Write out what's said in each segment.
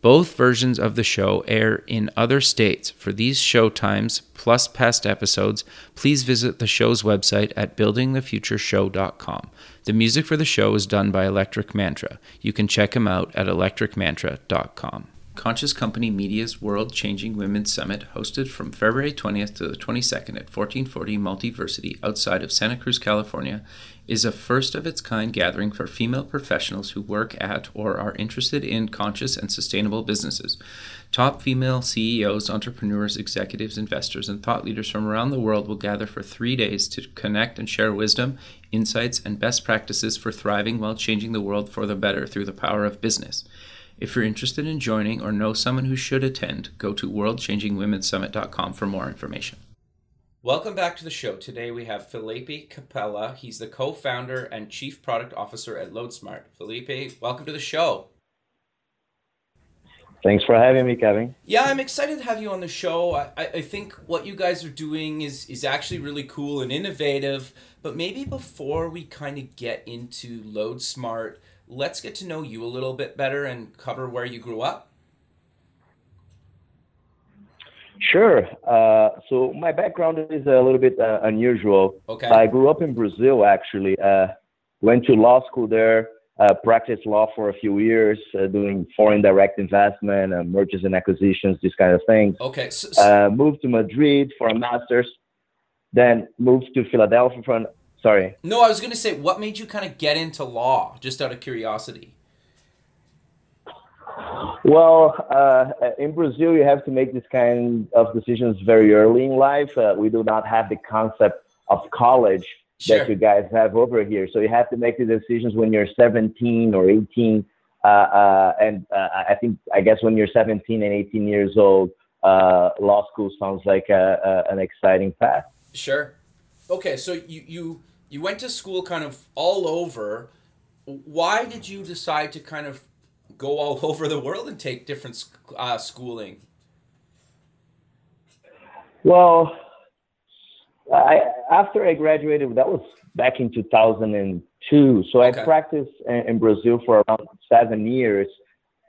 Both versions of the show air in other states. For these show times, plus past episodes, please visit the show's website at buildingthefutureshow.com. The music for the show is done by Electric Mantra. You can check him out at electricmantra.com. Conscious Company Media's World Changing Women's Summit, hosted from February 20th to the 22nd at 1440 Multiversity outside of Santa Cruz, California, is a first-of-its-kind gathering for female professionals who work at or are interested in conscious and sustainable businesses. Top female CEOs, entrepreneurs, executives, investors, and thought leaders from around the world will gather for 3 days to connect and share wisdom, insights, and best practices for thriving while changing the world for the better through the power of business. If you're interested in joining or know someone who should attend, go to worldchangingwomensummit.com for more information. Welcome back to the show. Today we have Felipe Capella. He's the co-founder and chief product officer at LoadSmart. Felipe, welcome to the show. Thanks for having me, Kevin. Yeah, I'm excited to have you on the show. I think what you guys are doing is actually really cool and innovative, but maybe before we kind of get into LoadSmart, let's get to know you a little bit better and cover where you grew up. Sure. So my background is a little bit unusual. Okay. I grew up in Brazil, actually. Went to law school there, practiced law for a few years, doing foreign direct investment, mergers and acquisitions, this kind of thing. Okay. Moved to Madrid for a master's, then moved to Philadelphia for an Sorry. No, I was going to say, what made you kind of get into law, just out of curiosity? Well, in Brazil, you have to make this kind of decisions very early in life. We do not have the concept of college that you guys have over here. So you have to make the decisions when you're 17 or 18. I guess when you're 17 and 18 years old, law school sounds like an exciting path. Sure. Okay, so you went to school kind of all over. Why did you decide to kind of go all over the world and take different schooling? Well, after I graduated, that was back in 2002. So okay. I practiced in Brazil for around 7 years.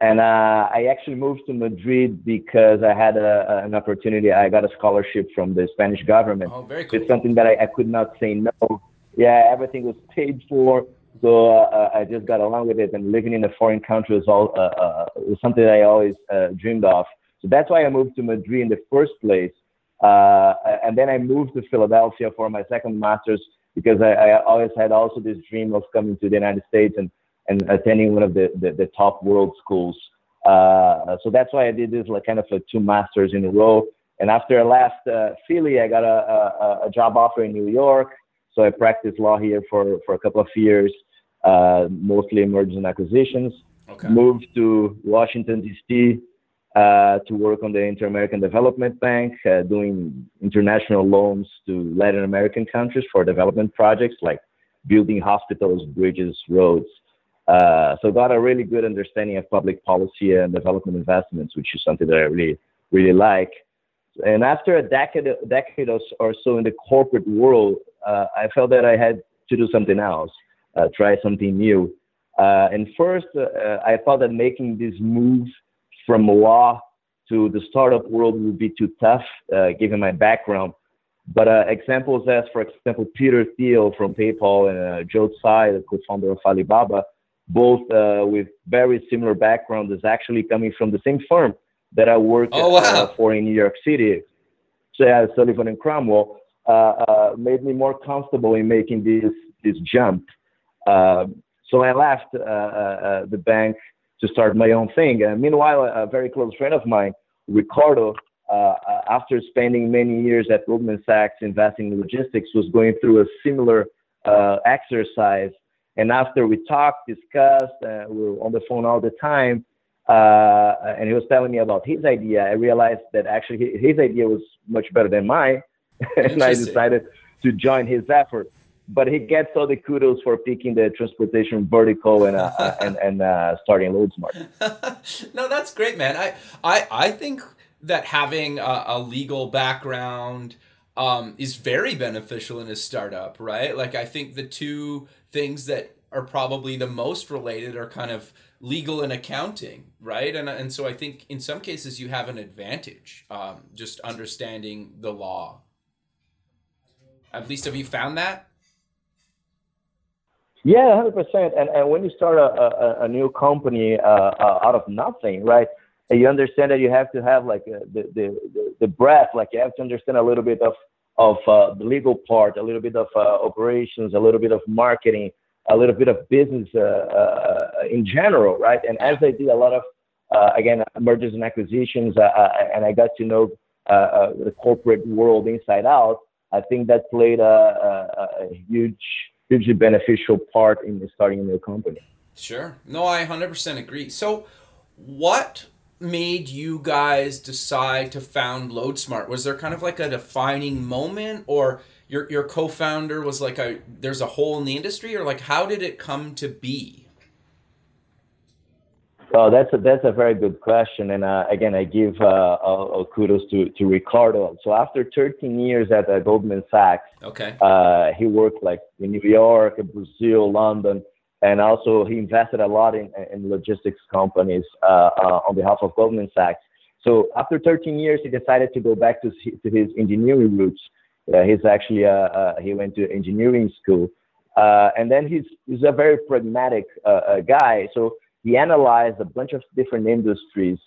And I actually moved to Madrid because I had an opportunity. I got a scholarship from the Spanish government. Oh, very cool. It's something that I could not say no. Yeah, everything was paid for. So I just got along with it. And living in a foreign country was all was something that I always dreamed of. So that's why I moved to Madrid in the first place. And then I moved to Philadelphia for my second master's because I always had also this dream of coming to the United States and attending one of the top world schools. So that's why I did this like kind of a two masters in a row. And after I left Philly, I got a job offer in New York. So I practiced law here for a couple of years, mostly mergers and acquisitions. Okay. Moved to Washington, D.C. To work on the Inter-American Development Bank, doing international loans to Latin American countries for development projects like building hospitals, bridges, roads. So got a really good understanding of public policy and development investments, which is something that I really, really like. And after a decade or so in the corporate world, I felt that I had to do something else, try something new. And first, I thought that making this move from law to the startup world would be too tough, given my background. But examples as, for example, Peter Thiel from PayPal and Joe Tsai, the co-founder of Alibaba, both with very similar backgrounds, is actually coming from the same firm that I worked for in New York City. So Sullivan and Cromwell made me more comfortable in making this jump. So I left the bank to start my own thing. And meanwhile, a very close friend of mine, Ricardo, after spending many years at Goldman Sachs investing in logistics, was going through a similar exercise. And after we talked, discussed, we were on the phone all the time, and he was telling me about his idea. I realized that actually his idea was much better than mine. and I decided to join his effort. But he gets all the kudos for picking the transportation vertical and starting LoadSmart. No, that's great, man. I think that having a legal background is very beneficial in a startup, right? Like, I think the two things that are probably the most related are kind of legal and accounting, right? And so I think in some cases you have an advantage, just understanding the law. At least, have you found that? Yeah, 100%. And when you start a new company out of nothing, right? And you understand that you have to have like the breadth, like you have to understand a little bit of the legal part, a little bit of operations, a little bit of marketing, a little bit of business in general, right? And as I did a lot of again mergers and acquisitions, and I got to know the corporate world inside out, I think that played a hugely beneficial part in starting a new company. Sure. No, I 100% agree. So what made you guys decide to found LoadSmart? Was there kind of like a defining moment, or your co-founder was like, there's a hole in the industry, or like, how did it come to be? Oh, that's a very good question. And again, I give all kudos to Ricardo. So after 13 years at Goldman Sachs, okay, he worked like in New York, Brazil, London, and also he invested a lot in logistics companies on behalf of Goldman Sachs. So after 13 years, he decided to go back to his engineering roots. He went to engineering school, and then he's a very pragmatic guy. So he analyzed a bunch of different industries,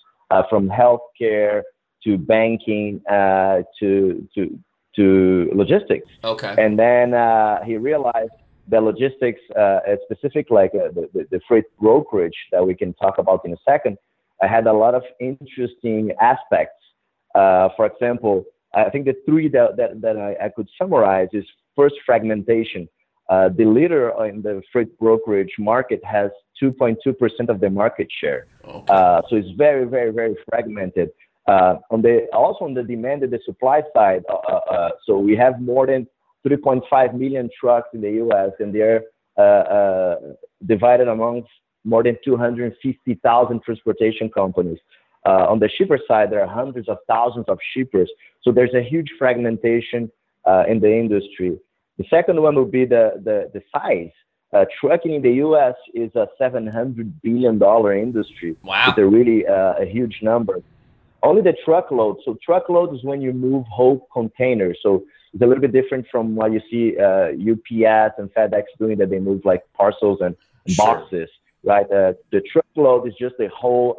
from healthcare to banking to logistics. Okay. And then he realized that logistics, specific like the freight brokerage that we can talk about in a second, had a lot of interesting aspects. For example, I think the three that I could summarize is first fragmentation. The leader in the freight brokerage market has 2.2% of the market share. Okay. So it's very, very, very fragmented. On the demand and the supply side, so we have more than 3.5 million trucks in the U.S., and they're divided amongst more than 250,000 transportation companies. On the shipper side, there are hundreds of thousands of shippers. So there's a huge fragmentation in the industry. The second one would be the size. Trucking in the U.S. is a $700 billion industry. Wow. It's a really a huge number. Only the truckload. So truckload is when you move whole containers. So it's a little bit different from what you see UPS and FedEx doing, that they move like parcels and boxes, sure, right? The truckload is just a whole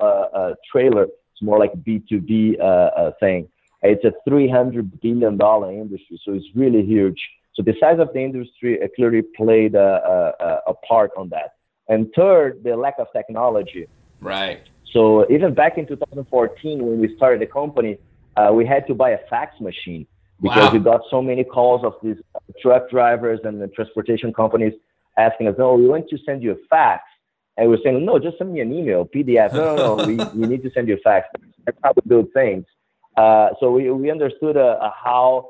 trailer. It's more like B2B thing. It's a $300 billion industry. So it's really huge. So the size of the industry clearly played a part on that. And third, the lack of technology. Right. So even back in 2014, when we started the company, we had to buy a fax machine because we got so many calls of these truck drivers and the transportation companies asking us, "No, we want to send you a fax." And we're saying, "No, just send me an email, PDF." No, we need to send you a fax. That's how we do things. So we understood how...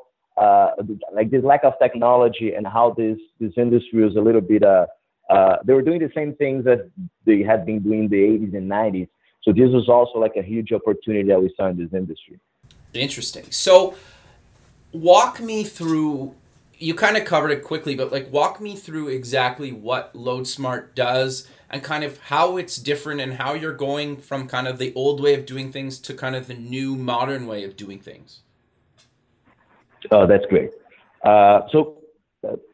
like this lack of technology and how this industry was a little bit, they were doing the same things that they had been doing in the 80s and 90s. So this was also like a huge opportunity that we saw in this industry. Interesting. So walk me through, you kind of covered it quickly, but like walk me through exactly what LoadSmart does and kind of how it's different and how you're going from kind of the old way of doing things to kind of the new modern way of doing things. Oh, that's great. So,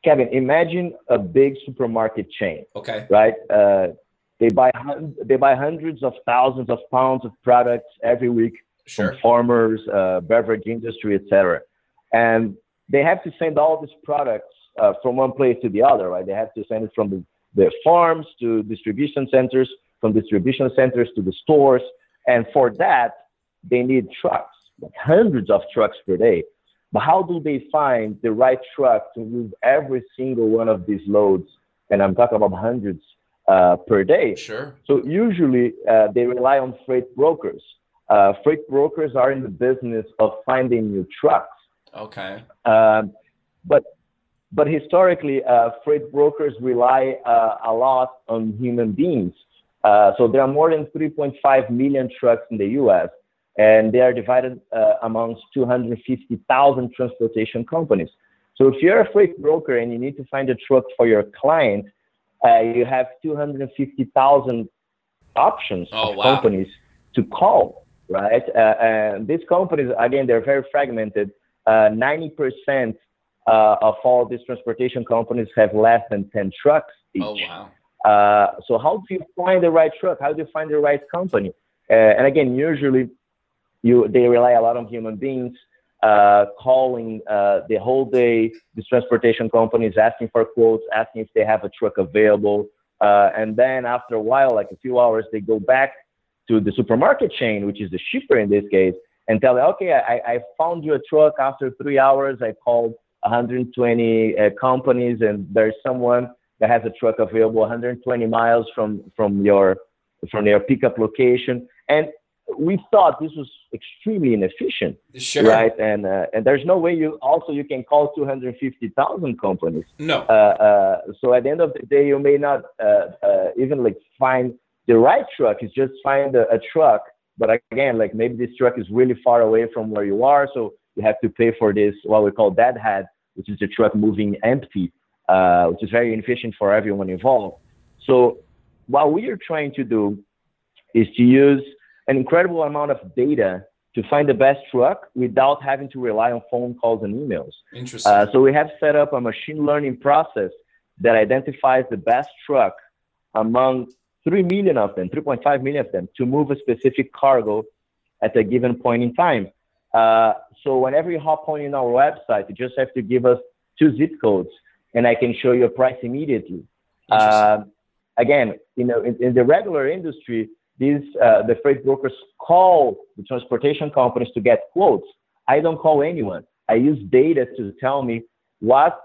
Kevin, imagine a big supermarket chain. Okay. Right? They buy hundreds of thousands of pounds of products every week, sure, from farmers, beverage industry, etc. And they have to send all these products from one place to the other, right? They have to send it from the farms to distribution centers, from distribution centers to the stores. And for that, they need trucks, like hundreds of trucks per day. But how do they find the right truck to move every single one of these loads? And I'm talking about hundreds per day. Sure. So usually they rely on freight brokers. Freight brokers are in the business of finding new trucks. Okay. But historically, freight brokers rely a lot on human beings. So there are more than 3.5 million trucks in the U.S., and they are divided amongst 250,000 transportation companies. So if you're a freight broker and you need to find a truck for your client, you have 250,000 options of companies to call, right? And these companies, again, they're very fragmented. 90% of all these transportation companies have less than 10 trucks each. Oh, wow. So how do you find the right truck? How do you find the right company? And again, usually they rely a lot on human beings, calling the whole day, these transportation companies, asking for quotes, asking if they have a truck available. And then after a while, like a few hours, they go back to the supermarket chain, which is the shipper in this case, and tell them, okay, I found you a truck. After 3 hours, I called 120 companies, and there's someone that has a truck available 120 miles from your pickup location. And we thought this was extremely inefficient, right? And there's no way you can call 250,000 companies. No. So at the end of the day, you may not even find the right truck. It's just find a truck. But again, maybe this truck is really far away from where you are. So you have to pay for this, what we call deadhead, which is the truck moving empty, which is very inefficient for everyone involved. So what we are trying to do is to use an incredible amount of data to find the best truck without having to rely on phone calls and emails. Interesting. So we have set up a machine learning process that identifies the best truck among 3.5 million of them to move a specific cargo at a given point in time. So whenever you hop on our website, you just have to give us 2 zip codes and I can show you a price immediately. Again, in the regular industry, the freight brokers call the transportation companies to get quotes. I don't call anyone. I use data to tell me what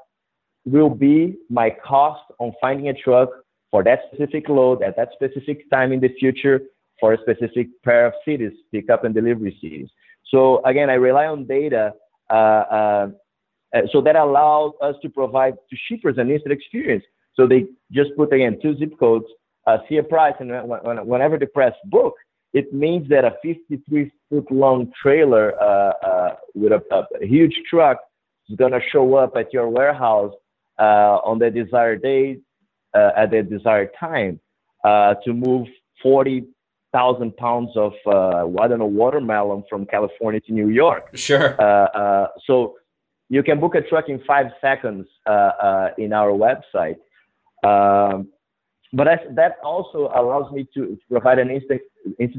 will be my cost on finding a truck for that specific load at that specific time in the future for a specific pair of cities, pickup and delivery cities. So again, I rely on data. So that allows us to provide to shippers an instant experience. So they just put, again, 2 zip codes, see a price, and whenever they press book, it means that a 53-foot-long trailer with a huge truck is going to show up at your warehouse on the desired date at the desired time to move 40,000 pounds of watermelon from California to New York. Sure. So you can book a truck in 5 seconds in our website. But that also allows me to provide an instant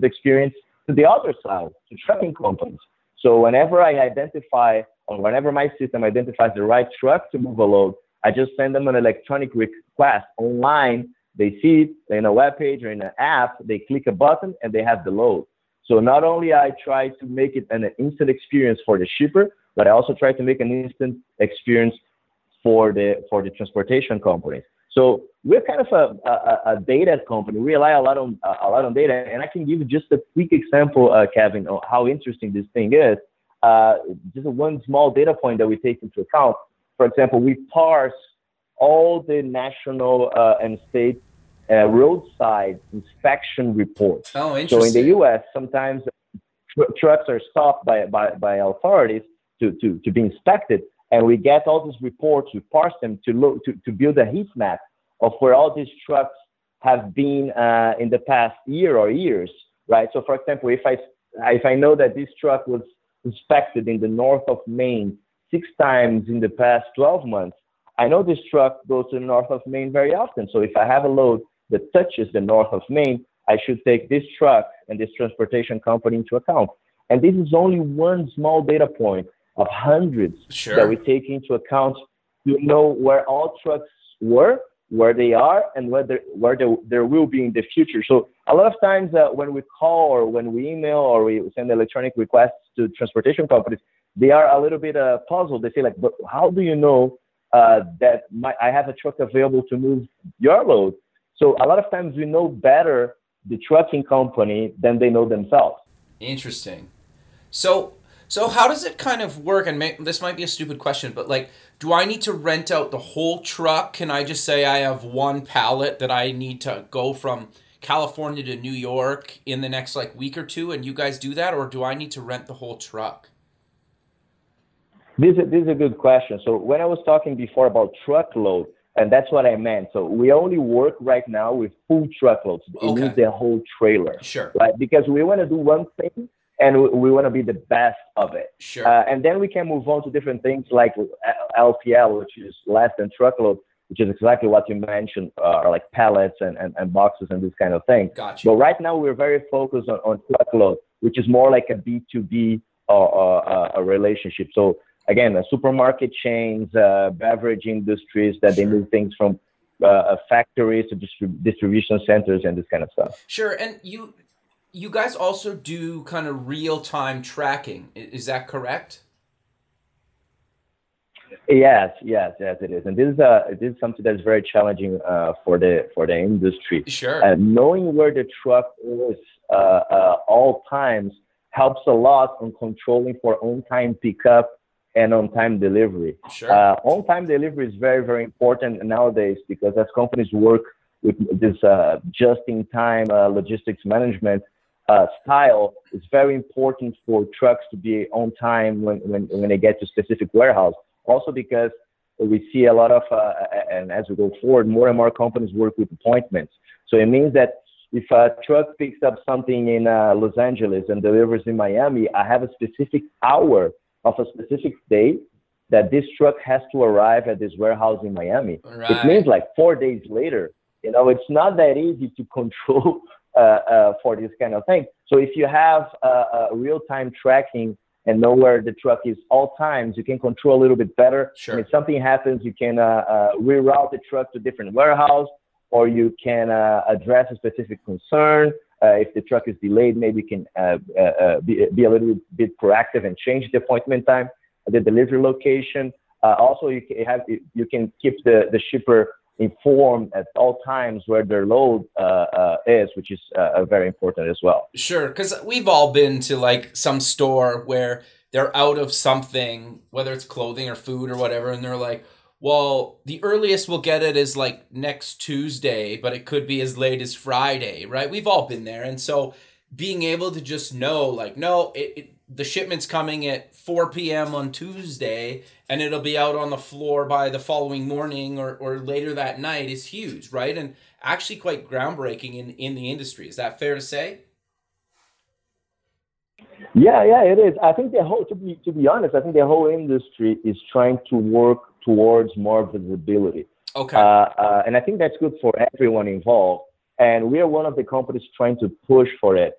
experience to the other side, to trucking companies. So whenever whenever my system identifies the right truck to move a load, I just send them an electronic request online. They see it in a web page or in an app. They click a button and they have the load. So not only I try to make it an instant experience for the shipper, but I also try to make an instant experience for the transportation companies. So we're kind of a data company. We rely a lot on data, and I can give you just a quick example, Kevin, of how interesting this thing is. Just one small data point that we take into account. For example, we parse all the national and state roadside inspection reports. Oh, interesting. So in the U.S., sometimes trucks are stopped by authorities to be inspected. And we get all these reports, we parse them to build a heat map of where all these trucks have been in the past year or years, right? So for example, if I know that this truck was inspected in the north of Maine 6 times in the past 12 months, I know this truck goes to the north of Maine very often. So if I have a load that touches the north of Maine, I should take this truck and this transportation company into account. And this is only one small data point of hundreds that we take into account to know where all trucks were, where they are, and where there will be in the future. So a lot of times when we call or when we email or we send electronic requests to transportation companies, they are a little bit puzzled. They say, but how do you know that I have a truck available to move your load? So a lot of times we know better the trucking company than they know themselves. Interesting. So So how does it kind of work? And this might be a stupid question, but like, do I need to rent out the whole truck? Can I just say I have one pallet that I need to go from California to New York in the next like week or two, and you guys do that? Or do I need to rent the whole truck? This is a good question. So when I was talking before about truckload, and that's what I meant. So we only work right now with full truckloads. It means the whole trailer. Sure. Right? Because we want to do one thing, and we want to be the best of it. Sure. And then we can move on to different things like LTL, which is less than truckload, which is exactly what you mentioned, like pallets and boxes and this kind of thing. Gotcha. But right now we're very focused on truckload, which is more like a B2B a relationship. So again, supermarket chains, beverage industries that they move things from factories to distribution centers and this kind of stuff. Sure. And You guys also do kind of real-time tracking. Is that correct? Yes, it is. And this is something that's very challenging for the industry. Sure. Knowing where the truck is all times helps a lot on controlling for on-time pickup and on-time delivery. Sure. On-time delivery is very, very important nowadays because as companies work with this just-in-time logistics management, style is very important for trucks to be on time when they get to specific warehouse. Also because we see a lot of, and as we go forward, more and more companies work with appointments. So it means that if a truck picks up something in Los Angeles and delivers in Miami, I have a specific hour of a specific day that this truck has to arrive at this warehouse in Miami. Right. It means like 4 days later. You know, it's not that easy to control for this kind of thing. So if you have real-time tracking and know where the truck is all times, you can control a little bit better. Sure. And if something happens, you can reroute the truck to different warehouse, or you can address a specific concern. If the truck is delayed, maybe you can be a little bit proactive and change the appointment time, the delivery location. Also, you can keep the shipper informed at all times where their load is, which is very important as well. Sure, because we've all been to like some store where they're out of something, whether it's clothing or food or whatever, and they're like, well, the earliest we'll get it is like next Tuesday, but it could be as late as Friday, right? We've all been there. And so being able to just know like, no, the shipment's coming at 4 p.m. on Tuesday, and it'll be out on the floor by the following morning or later that night is huge, right? And actually quite groundbreaking in the industry. Is that fair to say? Yeah, it is. I think to be honest, I think the whole industry is trying to work towards more visibility. Okay. And I think that's good for everyone involved. And we are one of the companies trying to push for it.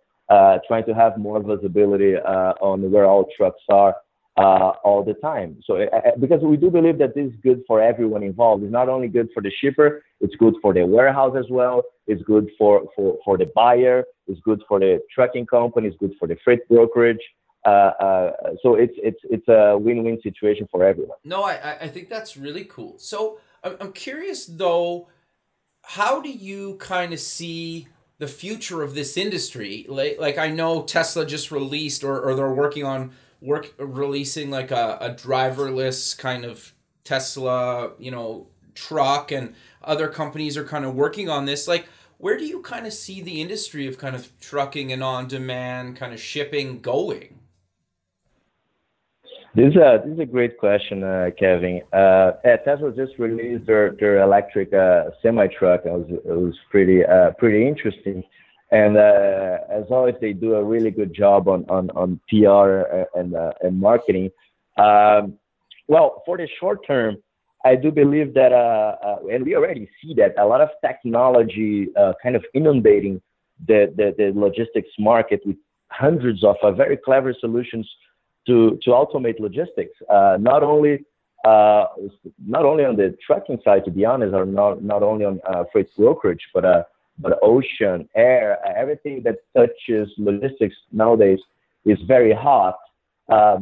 Trying to have more visibility on where all trucks are all the time. So because we do believe that this is good for everyone involved. It's not only good for the shipper, it's good for the warehouse as well. It's good for the buyer. It's good for the trucking company. It's good for the freight brokerage. So it's a win-win situation for everyone. No, I think that's really cool. So I'm curious though, how do you kind of see the future of this industry? Like I know Tesla just released or they're working on releasing like a driverless kind of Tesla, you know, truck, and other companies are kind of working on this. Like, where do you kind of see the industry of kind of trucking and on-demand kind of shipping going? This is a great question, Kevin. Tesla just released their electric semi truck. It was pretty interesting, and as always, they do a really good job on PR and marketing. Well, for the short term, I do believe that, and we already see that a lot of technology kind of inundating the logistics market with hundreds of very clever solutions to automate logistics, not only on the trucking side, to be honest, or not only on freight brokerage, but ocean, air, everything that touches logistics nowadays is very hot,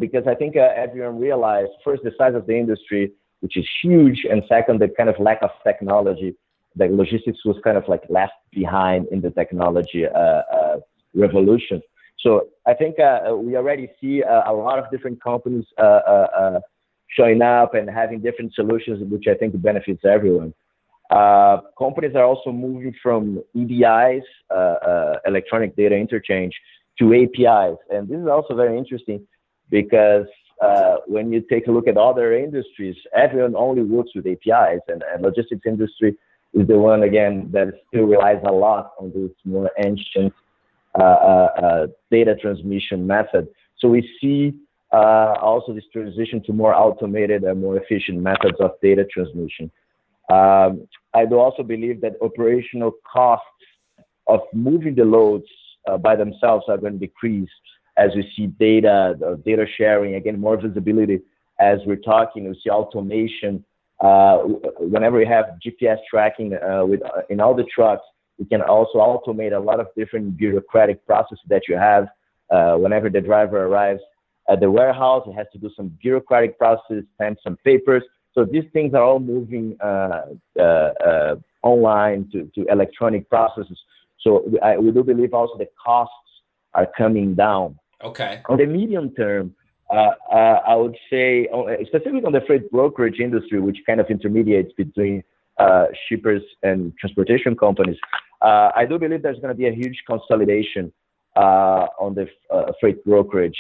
because I think everyone realized, first, the size of the industry, which is huge, and second, the kind of lack of technology, that logistics was kind of like left behind in the technology revolution. So I think we already see a lot of different companies showing up and having different solutions, which I think benefits everyone. Companies are also moving from EDIs, electronic data interchange, to APIs. And this is also very interesting because when you take a look at other industries, everyone only works with APIs, and logistics industry is the one, again, that still relies a lot on this more ancient data transmission method. So we see also this transition to more automated and more efficient methods of data transmission. I do also believe that operational costs of moving the loads by themselves are going to decrease as we see data sharing, again, more visibility as we're talking. We see automation. Whenever we have GPS tracking in all the trucks, we can also automate a lot of different bureaucratic processes that you have. Whenever the driver arrives at the warehouse, it has to do some bureaucratic processes, stamp some papers. So these things are all moving online to electronic processes. So we do believe also the costs are coming down. Okay. On the medium term, I would say, specifically on the freight brokerage industry, which kind of intermediates between shippers and transportation companies, I do believe there's going to be a huge consolidation on the freight brokerage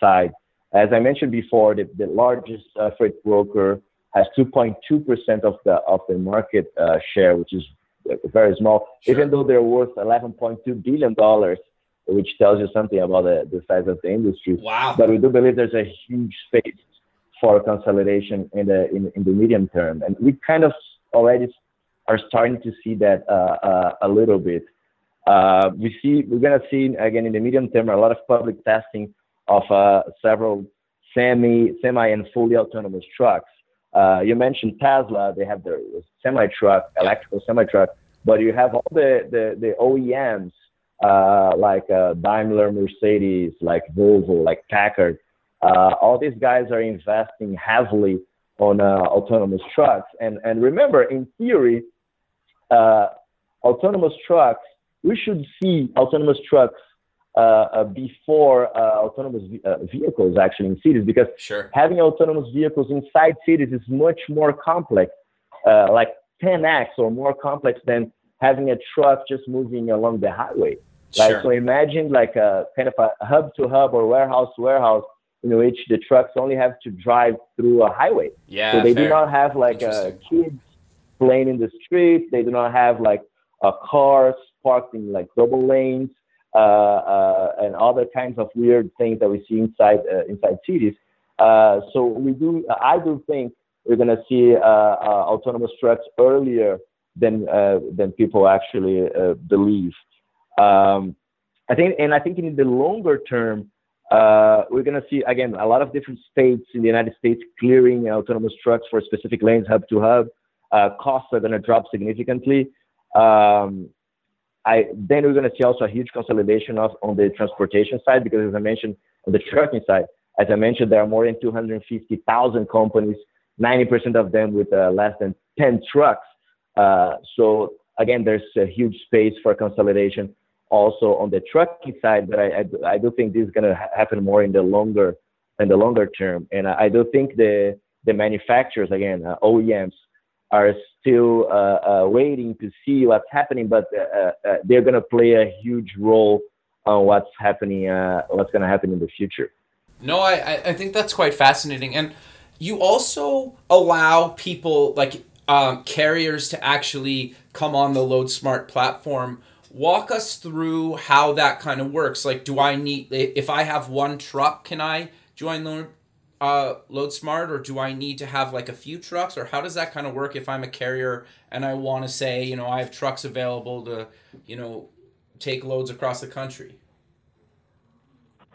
side. As I mentioned before, the largest freight broker has 2.2% of the market share, which is very small, sure, even though they're worth $11.2 billion, which tells you something about the size of the industry. Wow. But we do believe there's a huge space for consolidation in the medium term. And we kind of already are starting to see that a little bit. We're going to see, again, in the medium term, a lot of public testing of several semi and fully autonomous trucks. You mentioned Tesla, they have their electrical semi-truck, but you have all the OEMs, like Daimler, Mercedes, like Volvo, like Packard. All these guys are investing heavily on autonomous trucks. And remember, in theory, autonomous trucks, we should see autonomous trucks before autonomous vehicles, actually, in cities, because sure, having autonomous vehicles inside cities is much more complex, like 10x or more complex than having a truck just moving along the highway. Like, sure. So imagine like a kind of a hub-to-hub or warehouse-to-warehouse in which the trucks only have to drive through a highway. Yeah, so they fair. Do not have like kids playing in the street. They do not have like cars parked in like double lanes and other kinds of weird things that we see inside cities. So I do think we're going to see autonomous trucks earlier than people actually believe. I think in the longer term, we're going to see, again, a lot of different states in the United States clearing autonomous trucks for specific lanes, hub to hub. Costs are going to drop significantly. Then we're going to see also a huge consolidation on the transportation side, because as I mentioned, on the trucking side, there are more than 250,000 companies, 90% of them with less than 10 trucks. So again, there's a huge space for consolidation also on the trucking side, but I do think this is going to happen more in the longer term. And I do think the manufacturers, again, OEMs, are still waiting to see what's happening, but they're going to play a huge role on what's going to happen in the future. No, I think that's quite fascinating. And you also allow people like carriers to actually come on the LoadSmart platform. Walk us through how that kind of works. Like, if I have one truck, can I join LoadSmart, or do I need to have like a few trucks, or how does that kind of work if I'm a carrier and I want to say, I have trucks available to, take loads across the country?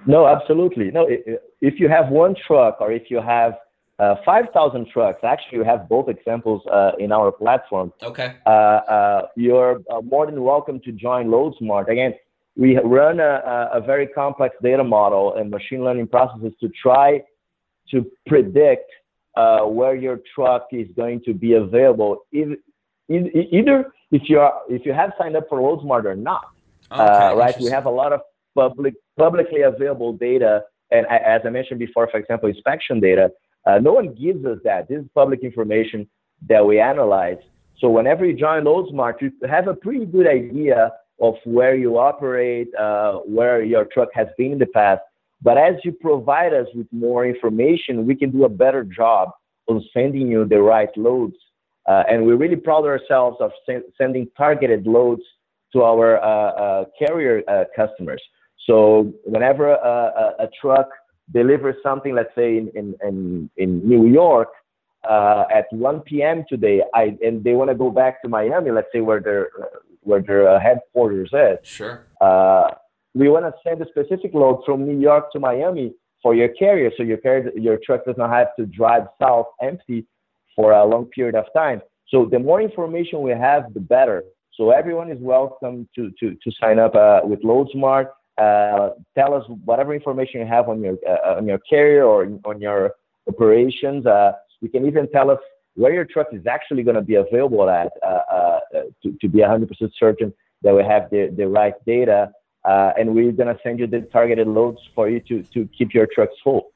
No, absolutely. No, if you have one truck or if you have 5,000 trucks. Actually, we have both examples in our platform. Okay. You're more than welcome to join LoadSmart. Again, we run a very complex data model and machine learning processes to try to predict where your truck is going to be available, either if you have signed up for LoadSmart or not. Okay, right. We have a lot of publicly available data. And as I mentioned before, for example, inspection data, no one gives us that. This is public information that we analyze. So whenever you join LoadSmart, you have a pretty good idea of where you operate, where your truck has been in the past. But as you provide us with more information, we can do a better job on sending you the right loads. And we really proud ourselves of sending targeted loads to our carrier customers. So whenever a truck delivers something, let's say in New York at 1 p.m. today, and they want to go back to Miami, let's say where their headquarters is. Sure. We want to send a specific load from New York to Miami for your carrier, so your truck does not have to drive south empty for a long period of time. So the more information we have, the better. So everyone is welcome to sign up with LoadSmart. Tell us whatever information you have on your carrier or on your operations. You can even tell us where your truck is actually going to be available at to be 100% certain that we have the right data. And we're going to send you the targeted loads for you to keep your trucks full.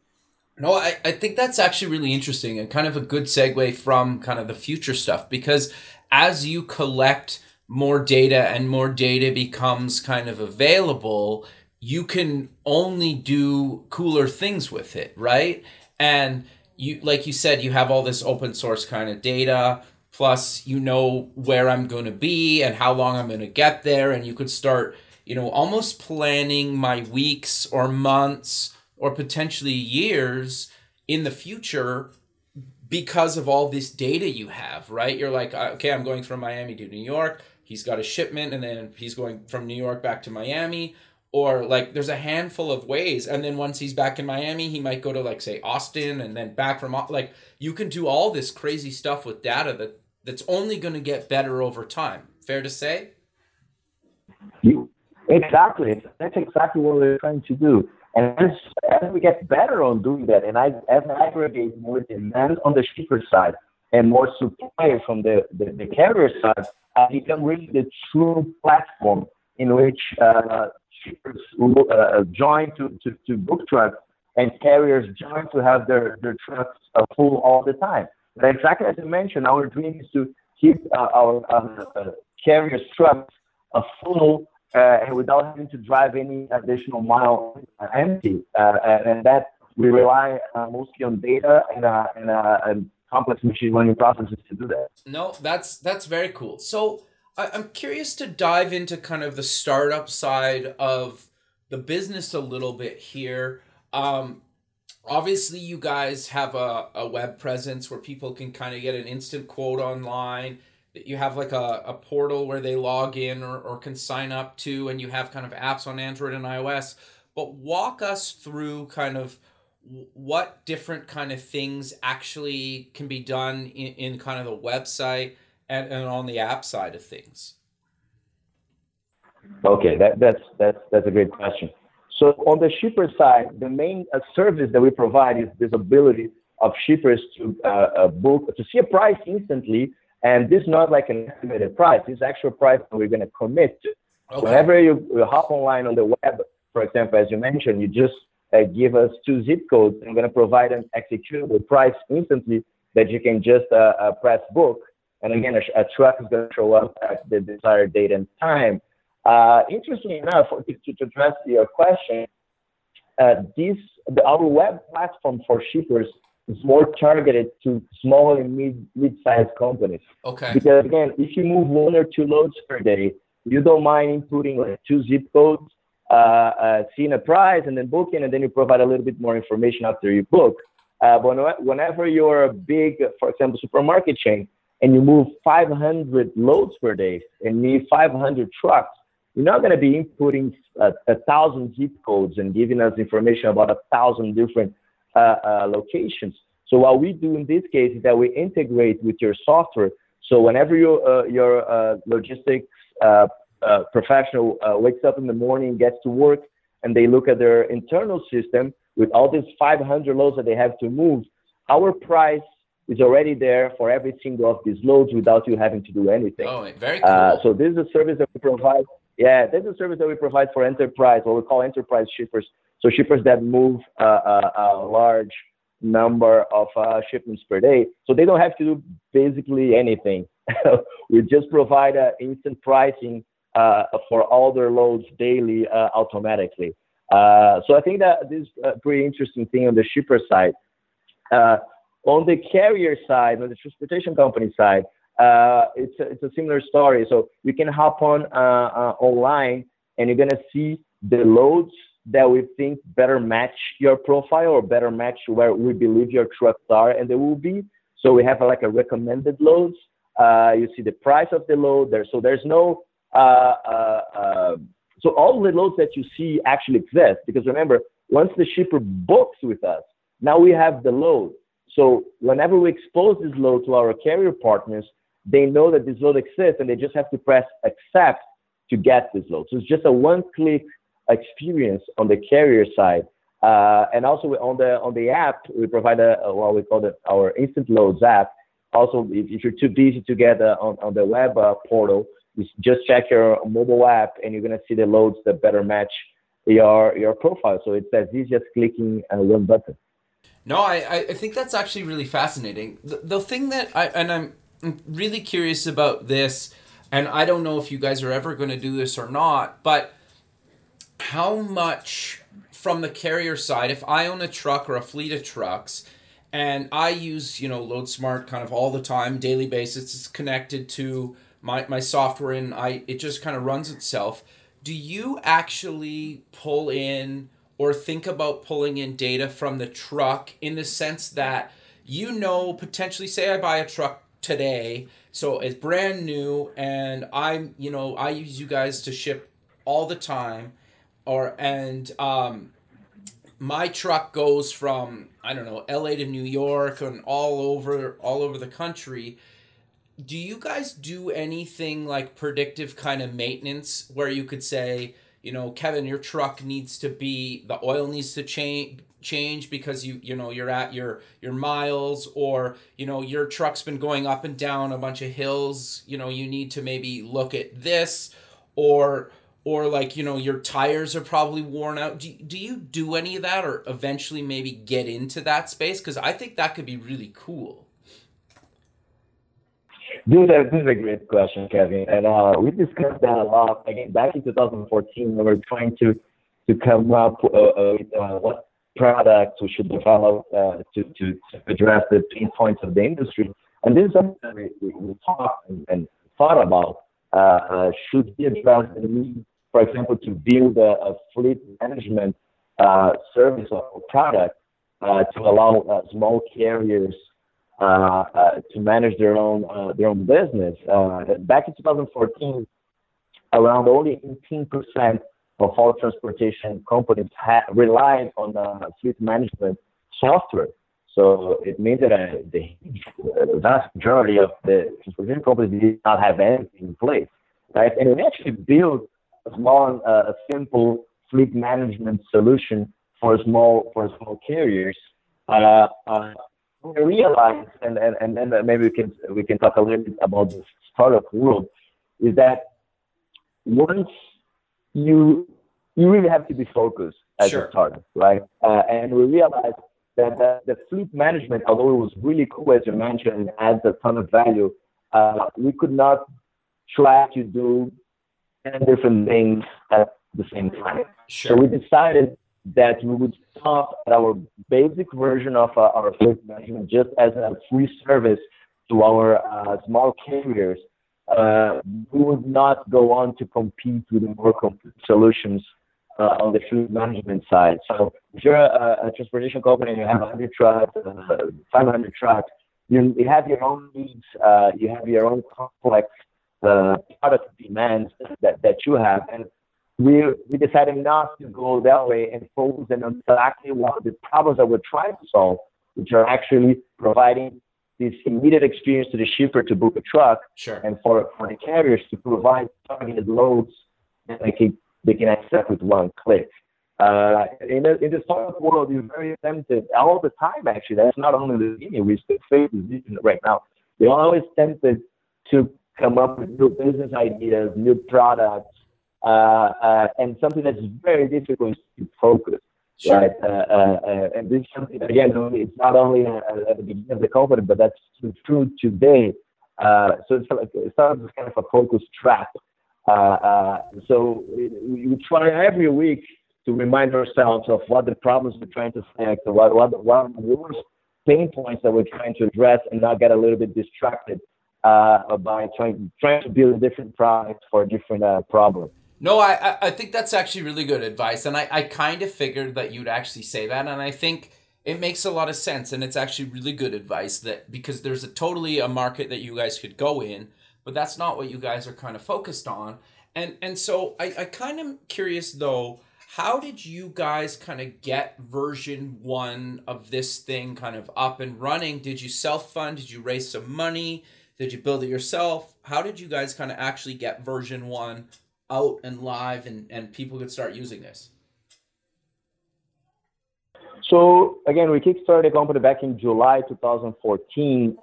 No, I think that's actually really interesting and kind of a good segue from kind of the future stuff, because as you collect more data and more data becomes kind of available, you can only do cooler things with it, right? And you, like you said, you have all this open source kind of data, plus you know where I'm going to be and how long I'm going to get there, and you could start, you know, almost planning my weeks or months or potentially years in the future because of all this data you have, right? You're like, okay, I'm going from Miami to New York. He's got a shipment, and then he's going from New York back to Miami, or like there's a handful of ways. And then once he's back in Miami, he might go to like, say, Austin, and then back from, like, you can do all this crazy stuff with data that's only going to get better over time. Fair to say? Exactly. That's exactly what we're trying to do. And as we get better on doing that, and as I aggregate more demand on the shipper side and more supply from the carrier side, I become really the true platform in which shippers join to book trucks and carriers join to have their trucks full all the time. But exactly as you mentioned, our dream is to keep our carriers' trucks full, and without having to drive any additional mile empty. And that we rely mostly on data and complex machine learning processes to do that. No, that's very cool. So I'm curious to dive into kind of the startup side of the business a little bit here. Obviously, you guys have a web presence where people can kind of get an instant quote online. You have like a portal where they log in or can sign up to, and you have kind of apps on Android and iOS. But walk us through kind of what different kind of things actually can be done in kind of the website and on the app side of things. Okay, that's a great question. So on the shipper side, the main service that we provide is this ability of shippers to book, to see a price instantly. And this is not like an estimated price. This is actual price that we're going to commit to. Okay. Whenever you hop online on the web, for example, as you mentioned, you just give us 2 zip codes. I'm going to provide an executable price instantly that you can just press book. And again, a truck is going to show up at the desired date and time. Interestingly enough, to address your question, our web platform for shippers is more targeted to small and mid-sized companies. Okay. Because again, if you move 1 or 2 loads per day, you don't mind inputting like 2 zip codes, seeing a price, and then booking, and then you provide a little bit more information after you book. But whenever you're a big, for example, supermarket chain, and you move 500 loads per day and need 500 trucks, you're not going to be inputting 1,000 zip codes and giving us information about 1,000 different locations. So what we do in this case is that we integrate with your software. So whenever your logistics professional wakes up in the morning, gets to work, and they look at their internal system with all these 500 loads that they have to move, our price is already there for every single of these loads without you having to do anything. Oh, very cool. So this is a service that we provide Yeah, that's a service that we provide for enterprise, what we call enterprise shippers. So shippers that move a large number of shipments per day. So they don't have to do basically anything. We just provide instant pricing for all their loads daily automatically. So I think that this is a pretty interesting thing on the shipper side. On the carrier side, on the transportation company side, it's a similar story. So you can hop on online and you're going to see the loads that we think better match your profile or better match where we believe your trucks are and they will be. So we have like a recommended loads. You see the price of the load there. So there's no, so all the loads that you see actually exist, because remember, once the shipper books with us, now we have the load. So whenever we expose this load to our carrier partners, they know that this load exists and they just have to press accept to get this load. So it's just a one-click experience on the carrier side. And also on the app, we provide what we call our instant loads app. Also, if you're too busy to get on the web portal, just check your mobile app and you're going to see the loads that better match your profile. So it's as easy as clicking one button. No, I think that's actually really fascinating. The thing that I'm really curious about this, and I don't know if you guys are ever going to do this or not, but how much from the carrier side, if I own a truck or a fleet of trucks, and I use, LoadSmart kind of all the time, daily basis, it's connected to my software and it just kind of runs itself. Do you actually pull in or think about pulling in data from the truck in the sense that, potentially say I buy a truck today, so it's brand new and I use you guys to ship all the time, and my truck goes from, LA to New York and all over the country. Do you guys do anything like predictive kind of maintenance where you could say, Kevin, your truck needs to be, the oil needs to change because you're at your miles, or your truck's been going up and down a bunch of hills, you need to maybe look at this, or your tires are probably worn out. Do you do any of that, or eventually maybe get into that space? Because I think that could be really cool. This is a great question, Kevin. And we discussed that a lot. Again, back in 2014, we were trying to come up with what products we should develop to address the pain points of the industry. And this is something we talked and thought about. Should be addressed the need, for example, to build a fleet management service or product to allow small carriers to manage their own business. Back in 2014, around only 18% of all transportation companies relied on fleet management software. So it means that the vast majority of the transportation companies did not have anything in place, right? And we actually built a small, simple fleet management solution for small carriers. We realized, and then maybe we can talk a little bit about the startup world, is that once you really have to be focused as a startup, right? And we realized that the fleet management, although it was really cool, as you mentioned, adds a ton of value, we could not try to do 10 different things at the same time. Sure. So we decided that we would stop at our basic version of our fleet management just as a free service to our small carriers. We would not go on to compete with the more complete solutions on the fleet management side. So if you're a transportation company and you have 100 trucks, 500 trucks, you have your own needs, you have your own complex product demands that you have. And we decided not to go that way and focus on exactly what the problems that we're trying to solve, which are actually providing this immediate experience to the shipper to book a truck, and for the carriers to provide targeted loads that they can accept with one click. In the startup world, you're very tempted all the time, actually. That's not only the beginning. We still face this right now. They're always tempted to come up with new business ideas, new products, and something that's very difficult to focus. Sure. Right? And this is something, again, it's not only at the beginning of the company, but that's true today. So it starts as kind of a focus trap. So we try every week to remind ourselves of what the problems we're trying to fix, and what are the worst pain points that we're trying to address, and not get a little bit distracted by trying to build different products for different problems. No, I think that's actually really good advice. And I kind of figured that you'd actually say that. And I think it makes a lot of sense. And it's actually really good advice, that because there's a market that you guys could go in, but that's not what you guys are kind of focused on. And so I kind of curious, though, how did you guys kind of get version 1 of this thing kind of up and running? Did you self-fund? Did you raise some money? Did you build it yourself? How did you guys kind of actually get version 1 out and live, and people could start using this? So again, we kickstarted the company back in July 2014.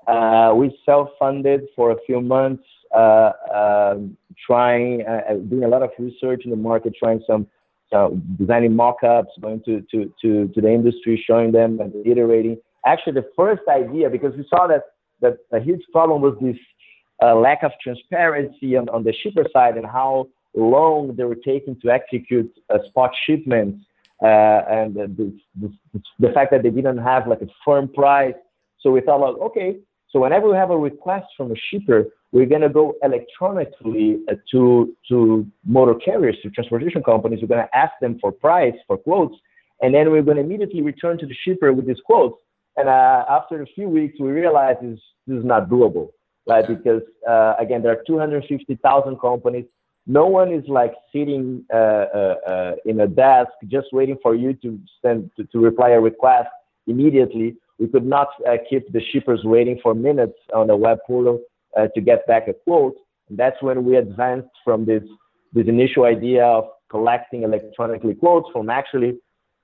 We self-funded for a few months, doing a lot of research in the market, trying some designing mock-ups, going to the industry, showing them and iterating. Actually, the first idea, because we saw that a huge problem was this lack of transparency on the shipper side and how long they were taking to execute spot shipments, and the fact that they didn't have like a firm price. So we thought, like, okay, so whenever we have a request from a shipper, we're gonna go electronically to motor carriers, to transportation companies. We're gonna ask them for price, for quotes, and then we're gonna immediately return to the shipper with these quotes. And after a few weeks, we realized this is not doable, right? Because again, there are 250,000 companies. No one is like sitting in a desk just waiting for you to send to reply a request immediately. We could not keep the shippers waiting for minutes on the web portal to get back a quote. And that's when we advanced from this initial idea of collecting electronically quotes from actually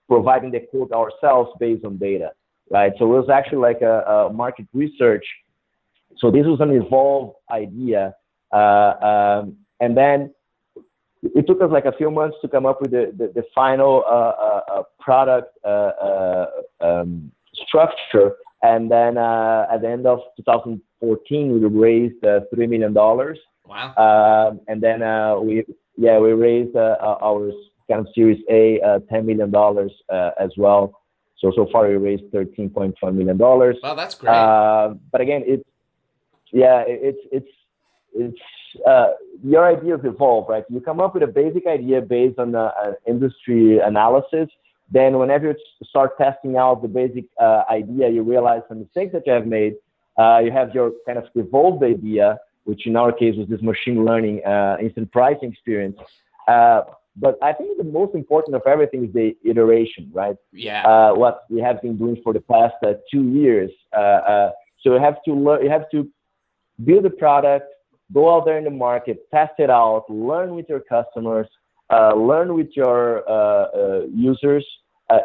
providing the quote ourselves based on data, right? So it was actually like a market research. So this was an evolved idea. And then it took us like a few months to come up with the final product structure. And then at the end of 2014, we raised $3 million. Wow. And then we raised our kind of Series A, $10 million as well. So far we raised $13.4 million. Wow, that's great. But again, it's your ideas evolve, right? You come up with a basic idea based on industry analysis. Then whenever you start testing out the basic idea, you realize the mistakes that you have made. You have your kind of evolved idea, which in our case was this machine learning instant pricing experience. But I think the most important of everything is the iteration, right? Yeah. What we have been doing for the past 2 years. So you have to build a product, go out there in the market, test it out, learn with your customers, learn with your users,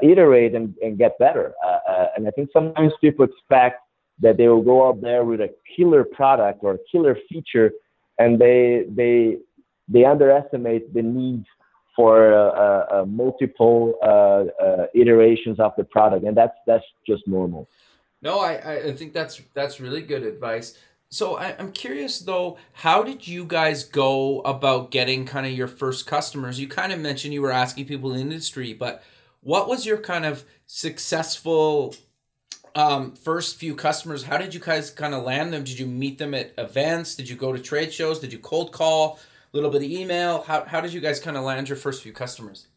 iterate and get better. And I think sometimes people expect that they will go out there with a killer product or a killer feature, and they underestimate the need for multiple iterations of the product, and that's just normal. No, I think that's really good advice. So I'm curious, though, how did you guys go about getting kind of your first customers? You kind of mentioned you were asking people in the industry, but what was your kind of successful first few customers? How did you guys kind of land them? Did you meet them at events? Did you go to trade shows? Did you cold call? A little bit of email? How did you guys kind of land your first few customers?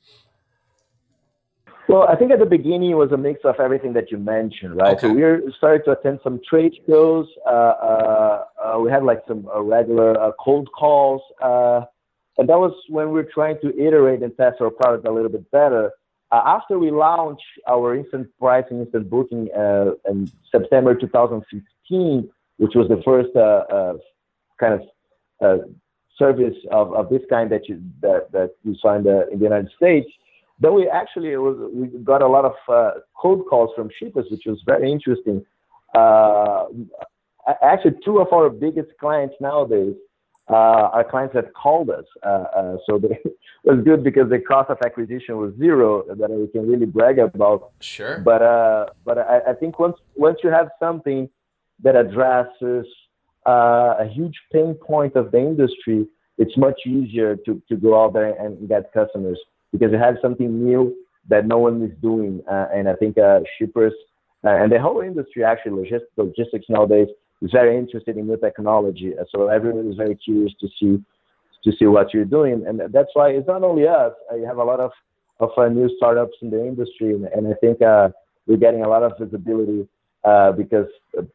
Well, I think at the beginning it was a mix of everything that you mentioned, right? Okay. So we started to attend some trade shows. We had like some regular cold calls. And that was when we were trying to iterate and test our product a little bit better. After we launched our instant pricing, instant booking in September 2015, which was the first kind of service of this kind that you saw in the United States. Then we actually we got a lot of cold calls from shippers, which was very interesting. Actually, two of our biggest clients nowadays our clients that called us. So it was good because the cost of acquisition was zero that we can really brag about. Sure. But I think once you have something that addresses a huge pain point of the industry, it's much easier to go out there and get customers because you have something new that no one is doing. And I think shippers and the whole industry, actually, logistics nowadays, is very interested in new technology. So everyone is very curious to see what you're doing. And that's why it's not only us. You have a lot of new startups in the industry. And I think we're getting a lot of visibility because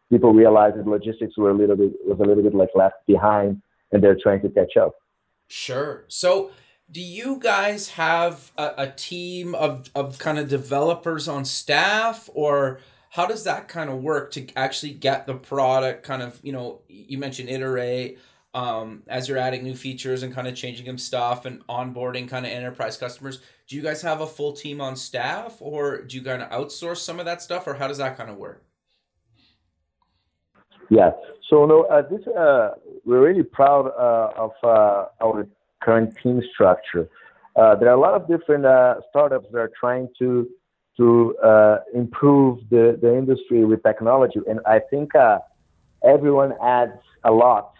people realize that logistics was a little bit like left behind, and they're trying to catch up. Sure. So do you guys have a team of kind of developers on staff, or how does that kind of work to actually get the product kind of, you mentioned iterate as you're adding new features and kind of changing them stuff and onboarding kind of enterprise customers? Do you guys have a full team on staff, or do you kind of outsource some of that stuff, or how does that kind of work? Yeah. So no, we're really proud of our current team structure. There are a lot of different startups that are trying to improve the industry with technology. And I think everyone adds a lot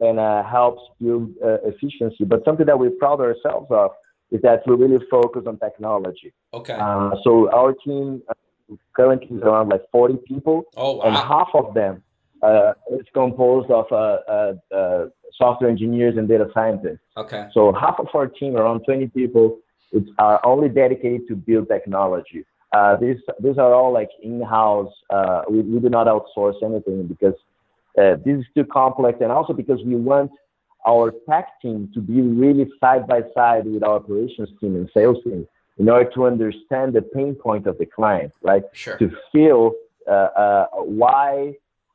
and helps build efficiency. But something that we're proud ourselves of is that we really focus on technology. Okay. So our team currently is around like 40 people. Oh, wow. And half of them is composed of software engineers and data scientists. Okay. So half of our team, around 20 people, are only dedicated to build technology. These are all like in-house. We do not outsource anything because this is too complex, and also because we want our tech team to be really side by side with our operations team and sales team in order to understand the pain point of the client, right? Sure. To feel why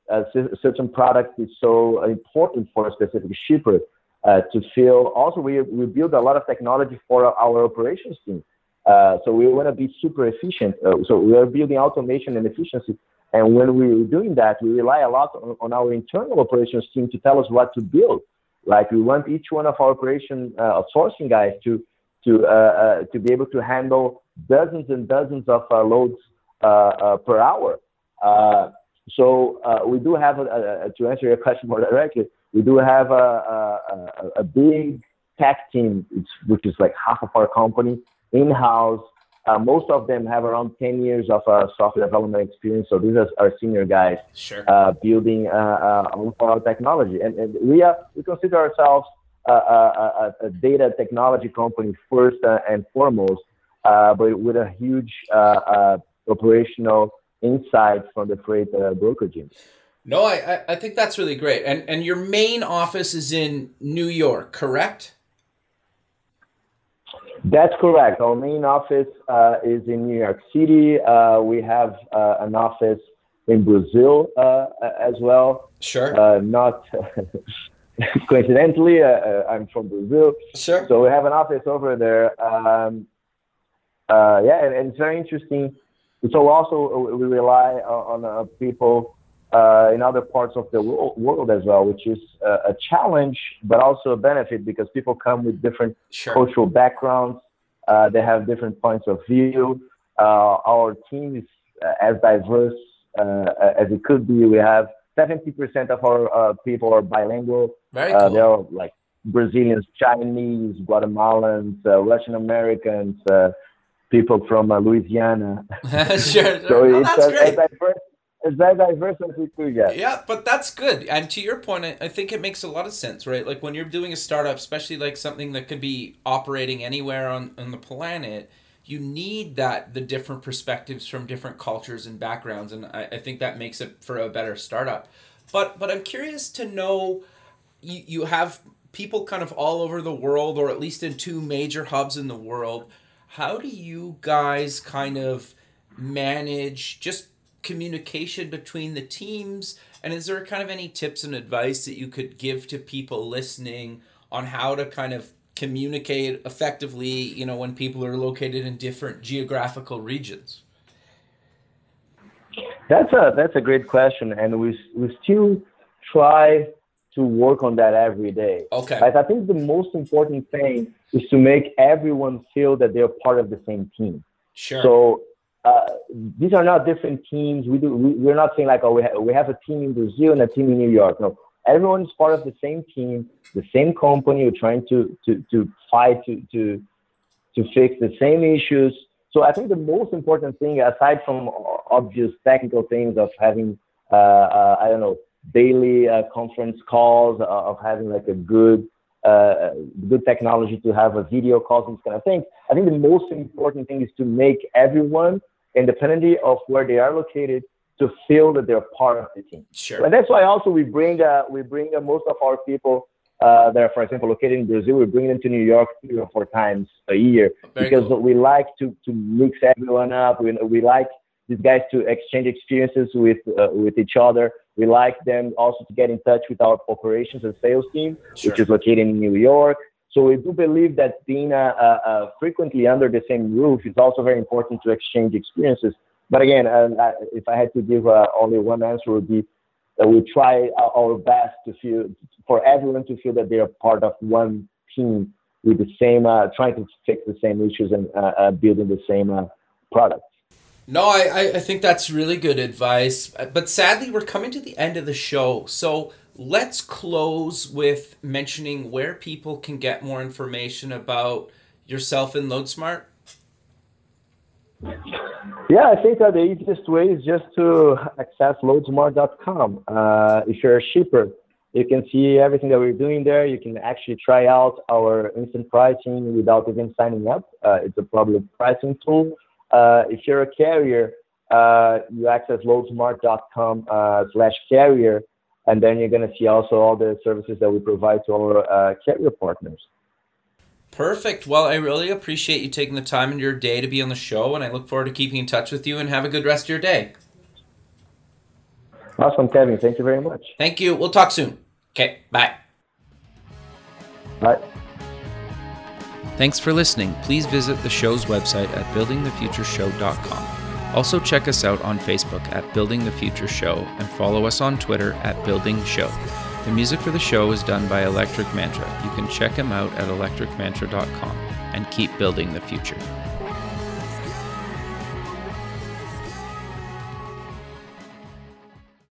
a certain product is so important for a specific shipper. To feel also, we build a lot of technology for our operations team. So we want to be super efficient. So we are building automation and efficiency. And when we're doing that, we rely a lot on our internal operations team to tell us what to build. Like we want each one of our operation sourcing guys to be able to handle dozens and dozens of loads per hour. So we do have to answer your question more directly. We do have a big tech team, which is like half of our company, in-house. Most of them have around 10 years of software development experience. So these are our senior guys. Sure. Building our technology. And we consider ourselves a data technology company first and foremost, but with a huge operational insight from the freight brokerage industry. No, I think that's really great. And your main office is in New York, correct? That's correct. Our main office is in New York City. We have an office in Brazil as well. Sure. Not coincidentally, I'm from Brazil. Sure. So we have an office over there. And it's very interesting. So also we rely on people in other parts of the world as well, which is a challenge, but also a benefit because people come with different cultural backgrounds. They have different points of view. Our team is as diverse as it could be. We have 70% of our people are bilingual. Very cool. They're like Brazilians, Chinese, Guatemalans, Russian Americans, people from Louisiana. Sure. So no, it's as diverse. It's that diversity too, yes. Yeah, but that's good. And to your point, I think it makes a lot of sense, right? Like when you're doing a startup, especially like something that could be operating anywhere on the planet, you need the different perspectives from different cultures and backgrounds. And I think that makes it for a better startup. But I'm curious to know, you have people kind of all over the world, or at least in two major hubs in the world. How do you guys kind of manage just communication between the teams, and is there kind of any tips and advice that you could give to people listening on how to kind of communicate effectively, when people are located in different geographical regions? That's a great question, and we still try to work on that every day. Okay. Like, I think the most important thing is to make everyone feel that they're part of the same team. Sure. So these are not different teams. We're not saying like, oh, we have a team in Brazil and a team in New York. No, everyone's part of the same team, the same company. We're trying to fight to fix the same issues. So I think the most important thing, aside from obvious technical things of having, daily conference calls, of having like a good technology to have a video calls and these kind of things, I think the most important thing is to make everyone, independently of where they are located, to feel that they're part of the team. Sure. And that's why also we bring most of our people that are, for example, located in Brazil, we bring them to New York 3 or 4 times a year. Very because cool. We like to mix everyone up. We like these guys to exchange experiences with each other. We like them also to get in touch with our operations and sales team, sure, which is located in New York. So we do believe that being frequently under the same roof is also very important to exchange experiences. But again, if I had to give only one answer, would be that we try our best for everyone to feel that they are part of one team with the same, trying to fix the same issues and building the same products. No, I think that's really good advice. But sadly, we're coming to the end of the show. So let's close with mentioning where people can get more information about yourself and LoadSmart. Yeah, I think that the easiest way is just to access loadsmart.com. If you're a shipper, you can see everything that we're doing there. You can actually try out our instant pricing without even signing up. It's a public pricing tool. If you're a carrier, you access loadsmart.com/carrier, and then you're going to see also all the services that we provide to our carrier partners. Perfect. Well, I really appreciate you taking the time in your day to be on the show, and I look forward to keeping in touch with you, and have a good rest of your day. Awesome, Kevin. Thank you very much. Thank you. We'll talk soon. Okay, bye. Bye. Thanks for listening. Please visit the show's website at buildingthefutureshow.com. Also check us out on Facebook at Building the Future Show, and follow us on Twitter at Building Show. The music for the show is done by Electric Mantra. You can check him out at electricmantra.com, and keep building the future.